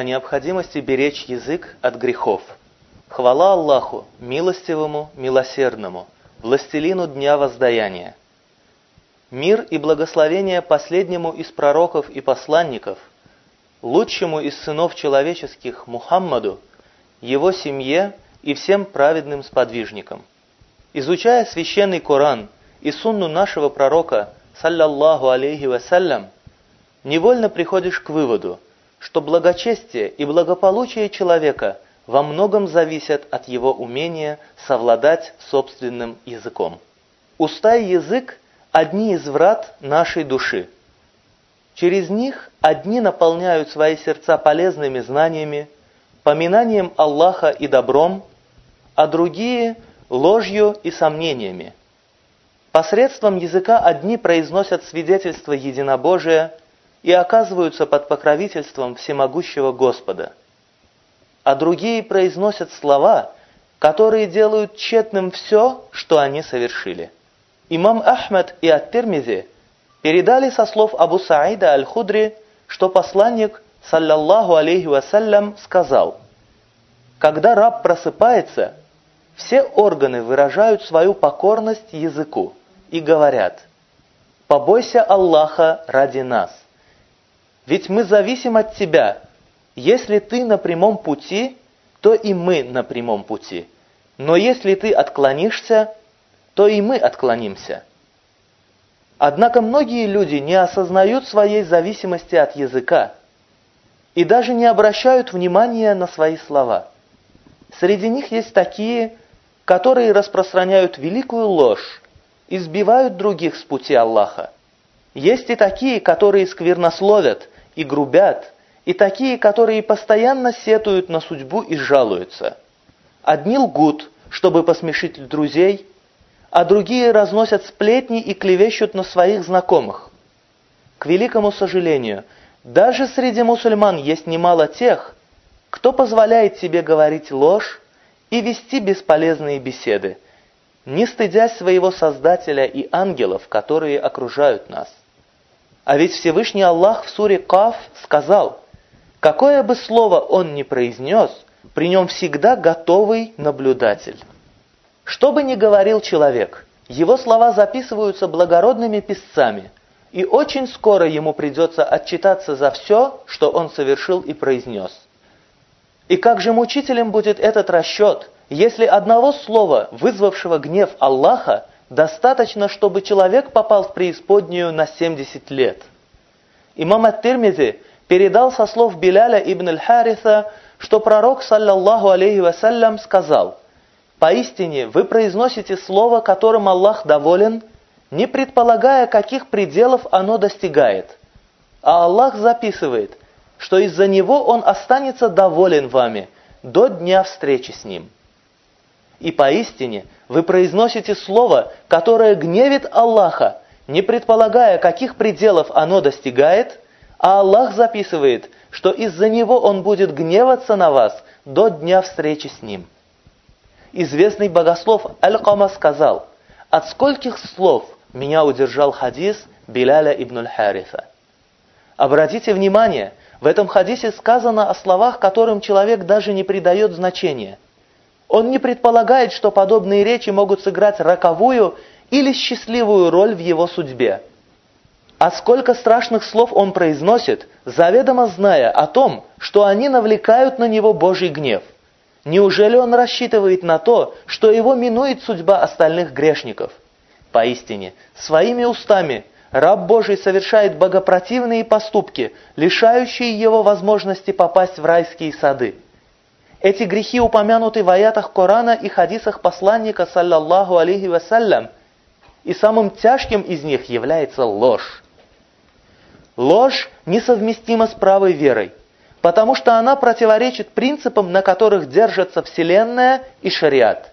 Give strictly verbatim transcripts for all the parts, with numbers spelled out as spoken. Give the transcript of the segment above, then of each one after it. о необходимости беречь язык от грехов. Хвала Аллаху, милостивому, милосердному, властелину дня воздаяния. Мир и благословение последнему из пророков и посланников, лучшему из сынов человеческих Мухаммаду, его семье и всем праведным сподвижникам. Изучая священный Коран и сунну нашего пророка, саллаллаху алейхи вассалям, невольно приходишь к выводу, что благочестие и благополучие человека во многом зависят от его умения совладать собственным языком. Уста и язык – одни из врат нашей души. Через них одни наполняют свои сердца полезными знаниями, поминанием Аллаха и добром, а другие – ложью и сомнениями. Посредством языка одни произносят свидетельство единобожия и оказываются под покровительством всемогущего Господа, а другие произносят слова, которые делают тщетным все, что они совершили. Имам Ахмад и ат-Тирмизи передали со слов Абу Саида аль-Худри, что посланник, саллаллаху алейхи вассалям, сказал: «Когда раб просыпается, все органы выражают свою покорность языку и говорят: „Побойся Аллаха ради нас, ведь мы зависим от тебя. Если ты на прямом пути, то и мы на прямом пути. Но если ты отклонишься, то и мы отклонимся“». Однако многие люди не осознают своей зависимости от языка и даже не обращают внимания на свои слова. Среди них есть такие, которые распространяют великую ложь и сбивают других с пути Аллаха. Есть и такие, которые сквернословят и грубят, и такие, которые постоянно сетуют на судьбу и жалуются. Одни лгут, чтобы посмешить друзей, а другие разносят сплетни и клевещут на своих знакомых. К великому сожалению, даже среди мусульман есть немало тех, кто позволяет себе говорить ложь и вести бесполезные беседы, не стыдясь своего Создателя и ангелов, которые окружают нас. А ведь Всевышний Аллах в суре Каф сказал: «Какое бы слово он ни произнес, при нем всегда готовый наблюдатель». Что бы ни говорил человек, его слова записываются благородными писцами, и очень скоро ему придется отчитаться за все, что он совершил и произнес. И как же мучителем будет этот расчет, если одного слова, вызвавшего гнев Аллаха, достаточно, чтобы человек попал в преисподнюю на семьдесят лет. Имам ат-Тирмизи передал со слов Биляля ибн аль-Хариса, что пророк, саллаллаху алейхи вассалям, сказал: «Поистине вы произносите слово, которым Аллах доволен, не предполагая, каких пределов оно достигает. А Аллах записывает, что из-за него он останется доволен вами до дня встречи с ним. И поистине вы произносите слово, которое гневит Аллаха, не предполагая, каких пределов оно достигает, а Аллах записывает, что из-за него он будет гневаться на вас до дня встречи с ним». Известный богослов Аль-Кама сказал: «От скольких слов меня удержал хадис Биляля ибн аль-Хариса». Обратите внимание, в этом хадисе сказано о словах, которым человек даже не придает значения. Он не предполагает, что подобные речи могут сыграть роковую или счастливую роль в его судьбе. А сколько страшных слов он произносит, заведомо зная о том, что они навлекают на него Божий гнев. Неужели он рассчитывает на то, что его минует судьба остальных грешников? Поистине, своими устами раб Божий совершает богопротивные поступки, лишающие его возможности попасть в райские сады. Эти грехи упомянуты в аятах Корана и хадисах посланника, саллаллаху алейхи вассалям, и самым тяжким из них является ложь. Ложь несовместима с правой верой, потому что она противоречит принципам, на которых держатся Вселенная и шариат.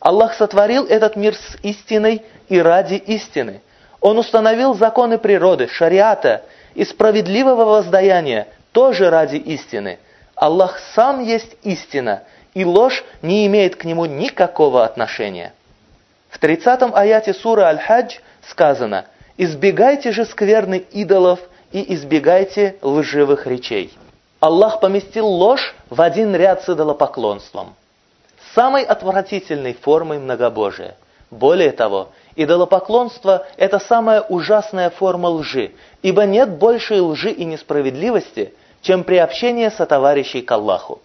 Аллах сотворил этот мир с истиной и ради истины. Он установил законы природы, шариата и справедливого воздаяния тоже ради истины. Аллах сам есть истина, и ложь не имеет к нему никакого отношения. В тридцатом аяте суры Аль-Хадж сказано: «Избегайте же скверны идолов и избегайте лживых речей». Аллах поместил ложь в один ряд с идолопоклонством, самой отвратительной формой многобожия. Более того, идолопоклонство – это самая ужасная форма лжи, ибо нет большей лжи и несправедливости, чем приобщение сотоварищей к Аллаху.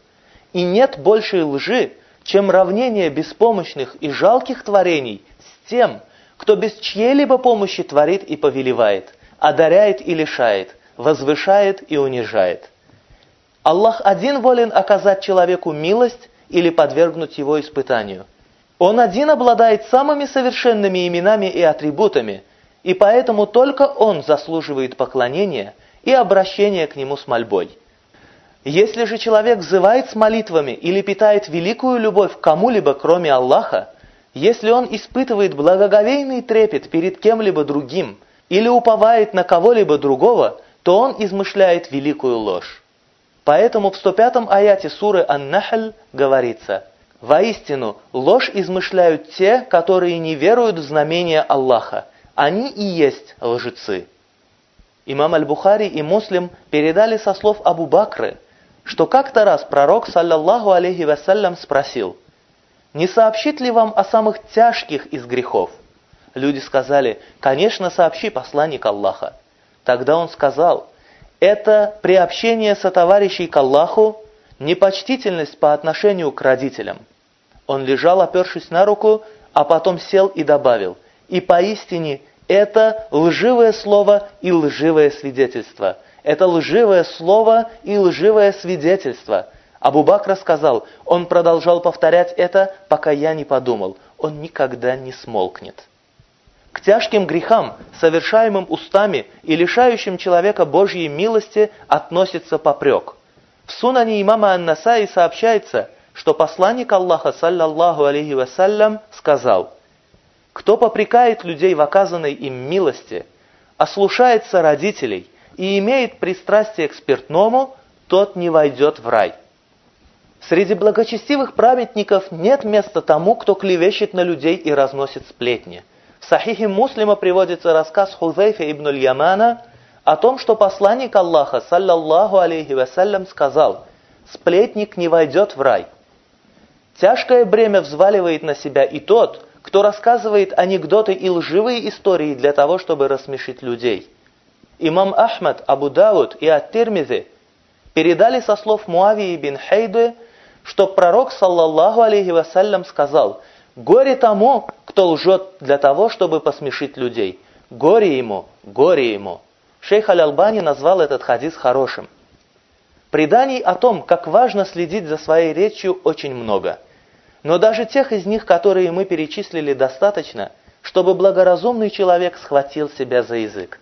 И нет большей лжи, чем равнение беспомощных и жалких творений с тем, кто без чьей-либо помощи творит и повелевает, одаряет и лишает, возвышает и унижает. Аллах один волен оказать человеку милость или подвергнуть его испытанию. Он один обладает самыми совершенными именами и атрибутами, и поэтому только Он заслуживает поклонения и обращения к Нему с мольбой. Если же человек взывает с молитвами или питает великую любовь к кому-либо, кроме Аллаха, если он испытывает благоговейный трепет перед кем-либо другим или уповает на кого-либо другого, то он измышляет великую ложь. Поэтому в сто пятом аяте суры Ан-Нахль говорится: «Воистину, ложь измышляют те, которые не веруют в знамения Аллаха. Они и есть лжецы». Имам Аль-Бухари и Муслим передали со слов Абу Бакры, что как-то раз пророк, саллаллаху алейхи вассалям, спросил: «Не сообщит ли вам о самых тяжких из грехов?» Люди сказали: «Конечно, сообщи, посланник Аллаха». Тогда он сказал: «Это приобщение сотоварищей к Аллаху, непочтительность по отношению к родителям». Он лежал, опершись на руку, а потом сел и добавил: «И поистине это лживое слово и лживое свидетельство». Это лживое слово и лживое свидетельство. Абу Бакр сказал: «Он продолжал повторять это, пока я не подумал. Он никогда не смолкнет». К тяжким грехам, совершаемым устами и лишающим человека Божьей милости, относится попрек. В сунане имама Ан-Насаи сообщается, что посланник Аллаха, саллаллаху алейхи вассалям, сказал: «Кто попрекает людей в оказанной им милости, ослушается родителей и имеет пристрастие к спиртному, тот не войдет в рай». Среди благочестивых праведников нет места тому, кто клевещет на людей и разносит сплетни. В Сахихе Муслима приводится рассказ Хузайфа ибн аль-Ямана о том, что посланник Аллаха, саллаллаху алейхи вассалям, сказал: «Сплетник не войдет в рай». Тяжкое бремя взваливает на себя и тот, кто рассказывает анекдоты и лживые истории для того, чтобы рассмешить людей. Имам Ахмад, Абу Дауд и Ат-Тирмизи передали со слов Муавии бин Хейды, что пророк, саллаллаху алейхи вассалям, сказал: «Горе тому, кто лжет для того, чтобы посмешить людей. Горе ему, горе ему». Шейх Аль-Албани назвал этот хадис хорошим. Преданий о том, как важно следить за своей речью, очень много. Но даже тех из них, которые мы перечислили, достаточно, чтобы благоразумный человек схватил себя за язык.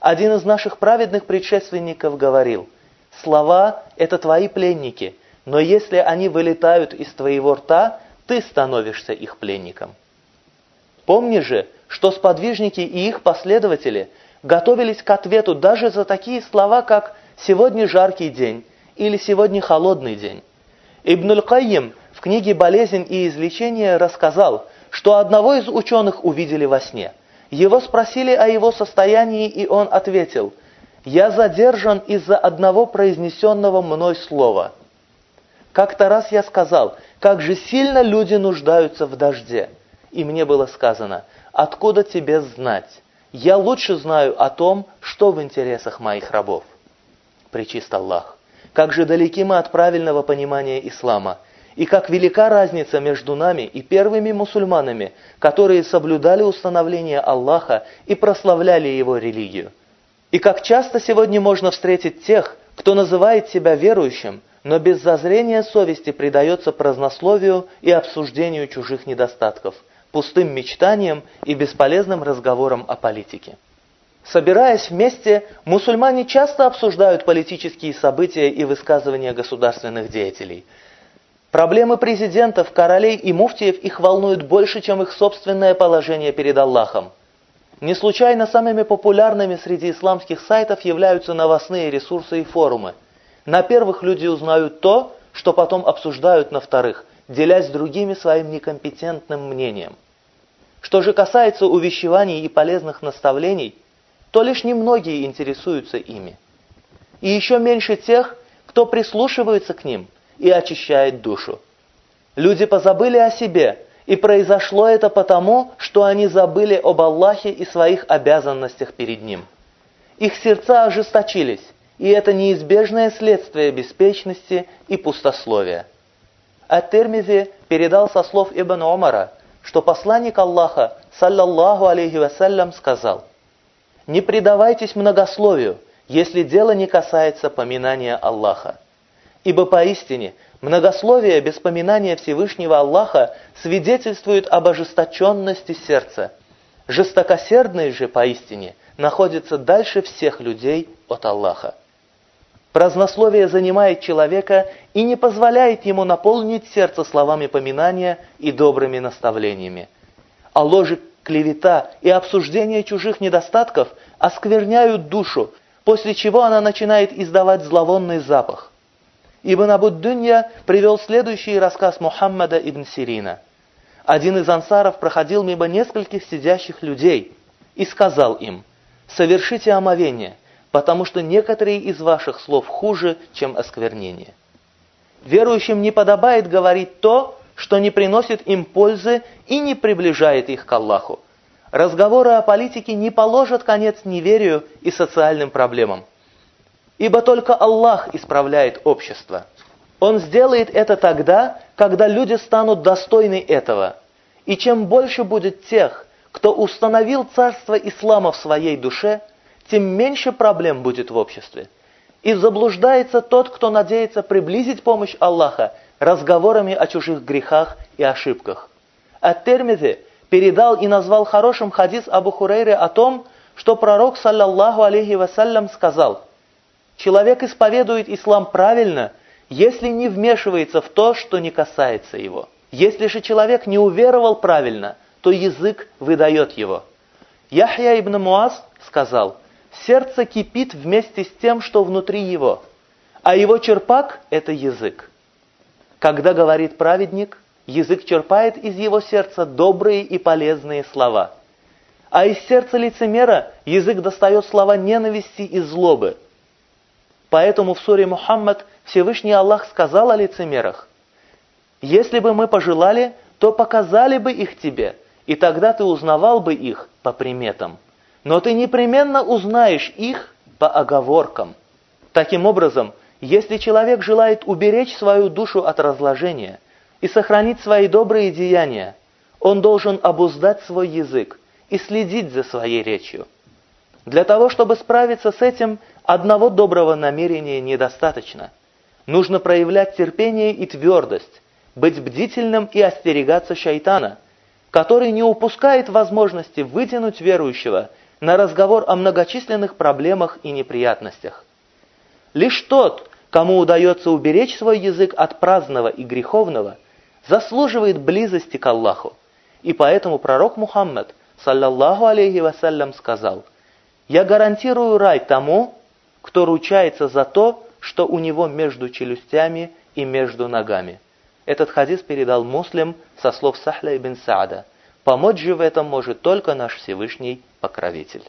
Один из наших праведных предшественников говорил: «Слова – это твои пленники, но если они вылетают из твоего рта, ты становишься их пленником». Помни же, что сподвижники и их последователи готовились к ответу даже за такие слова, как «сегодня жаркий день» или «сегодня холодный день». Ибн аль-Кайим в книге «Болезнь и излечение» рассказал, что одного из ученых увидели во сне. Его спросили о его состоянии, и он ответил: «Я задержан из-за одного произнесенного мной слова. Как-то раз я сказал: как же сильно люди нуждаются в дожде. И мне было сказано: откуда тебе знать? Я лучше знаю о том, что в интересах моих рабов». Пречист Аллах, как же далеки мы от правильного понимания ислама, и как велика разница между нами и первыми мусульманами, которые соблюдали установление Аллаха и прославляли его религию. И как часто сегодня можно встретить тех, кто называет себя верующим, но без зазрения совести предается празднословию и обсуждению чужих недостатков, пустым мечтаниям и бесполезным разговорам о политике. Собираясь вместе, мусульмане часто обсуждают политические события и высказывания государственных деятелей. Проблемы президентов, королей и муфтиев их волнуют больше, чем их собственное положение перед Аллахом. Не случайно самыми популярными среди исламских сайтов являются новостные ресурсы и форумы. На первых люди узнают то, что потом обсуждают на вторых, делясь с другими своим некомпетентным мнением. Что же касается увещеваний и полезных наставлений, то лишь немногие интересуются ими. И еще меньше тех, кто прислушивается к ним и очищает душу. Люди позабыли о себе, и произошло это потому, что они забыли об Аллахе и своих обязанностях перед Ним. Их сердца ожесточились, и это неизбежное следствие беспечности и пустословия. Ат-Тирмизи передал со слов Ибн Умара, что посланник Аллаха, саллаллаху алейхи вассалям, сказал: «Не предавайтесь многословию, если дело не касается поминания Аллаха. Ибо поистине многословие без поминания Всевышнего Аллаха свидетельствует об ожесточенности сердца. Жестокосердный же поистине находится дальше всех людей от Аллаха». Празднословие занимает человека и не позволяет ему наполнить сердце словами поминания и добрыми наставлениями. А ложь, клевета и обсуждение чужих недостатков оскверняют душу, после чего она начинает издавать зловонный запах. Ибн Абуд-Дунья привел следующий рассказ Мухаммада ибн Сирина. Один из ансаров проходил мимо нескольких сидящих людей и сказал им: «Совершите омовение, потому что некоторые из ваших слов хуже, чем осквернение». Верующим не подобает говорить то, что не приносит им пользы и не приближает их к Аллаху. Разговоры о политике не положат конец неверию и социальным проблемам. Ибо только Аллах исправляет общество. Он сделает это тогда, когда люди станут достойны этого. И чем больше будет тех, кто установил царство ислама в своей душе, тем меньше проблем будет в обществе. И заблуждается тот, кто надеется приблизить помощь Аллаха разговорами о чужих грехах и ошибках. Ат-Тирмизи передал и назвал хорошим хадис Абу Хурейры о том, что пророк, саллаллаху алейхи вассалям, сказал: «Человек исповедует ислам правильно, если не вмешивается в то, что не касается его. Если же человек не уверовал правильно, то язык выдает его». Яхья ибн Муаз сказал: «Сердце кипит вместе с тем, что внутри его, а его черпак – это язык». Когда говорит праведник, язык черпает из его сердца добрые и полезные слова. А из сердца лицемера язык достает слова ненависти и злобы. Поэтому в суре Мухаммад Всевышний Аллах сказал о лицемерах: «Если бы мы пожелали, то показали бы их тебе, и тогда ты узнавал бы их по приметам. Но ты непременно узнаешь их по оговоркам». Таким образом, если человек желает уберечь свою душу от разложения и сохранить свои добрые деяния, он должен обуздать свой язык и следить за своей речью. Для того, чтобы справиться с этим, одного доброго намерения недостаточно. Нужно проявлять терпение и твердость, быть бдительным и остерегаться шайтана, который не упускает возможности вытянуть верующего на разговор о многочисленных проблемах и неприятностях. Лишь тот, кому удается уберечь свой язык от праздного и греховного, заслуживает близости к Аллаху. И поэтому пророк Мухаммад, саллаллаху алейхи вассалям, сказал: «Я гарантирую рай тому, кто ручается за то, что у него между челюстями и между ногами». Этот хадис передал Муслим со слов Сахля ибн Саада. Помочь же в этом может только наш Всевышний покровитель.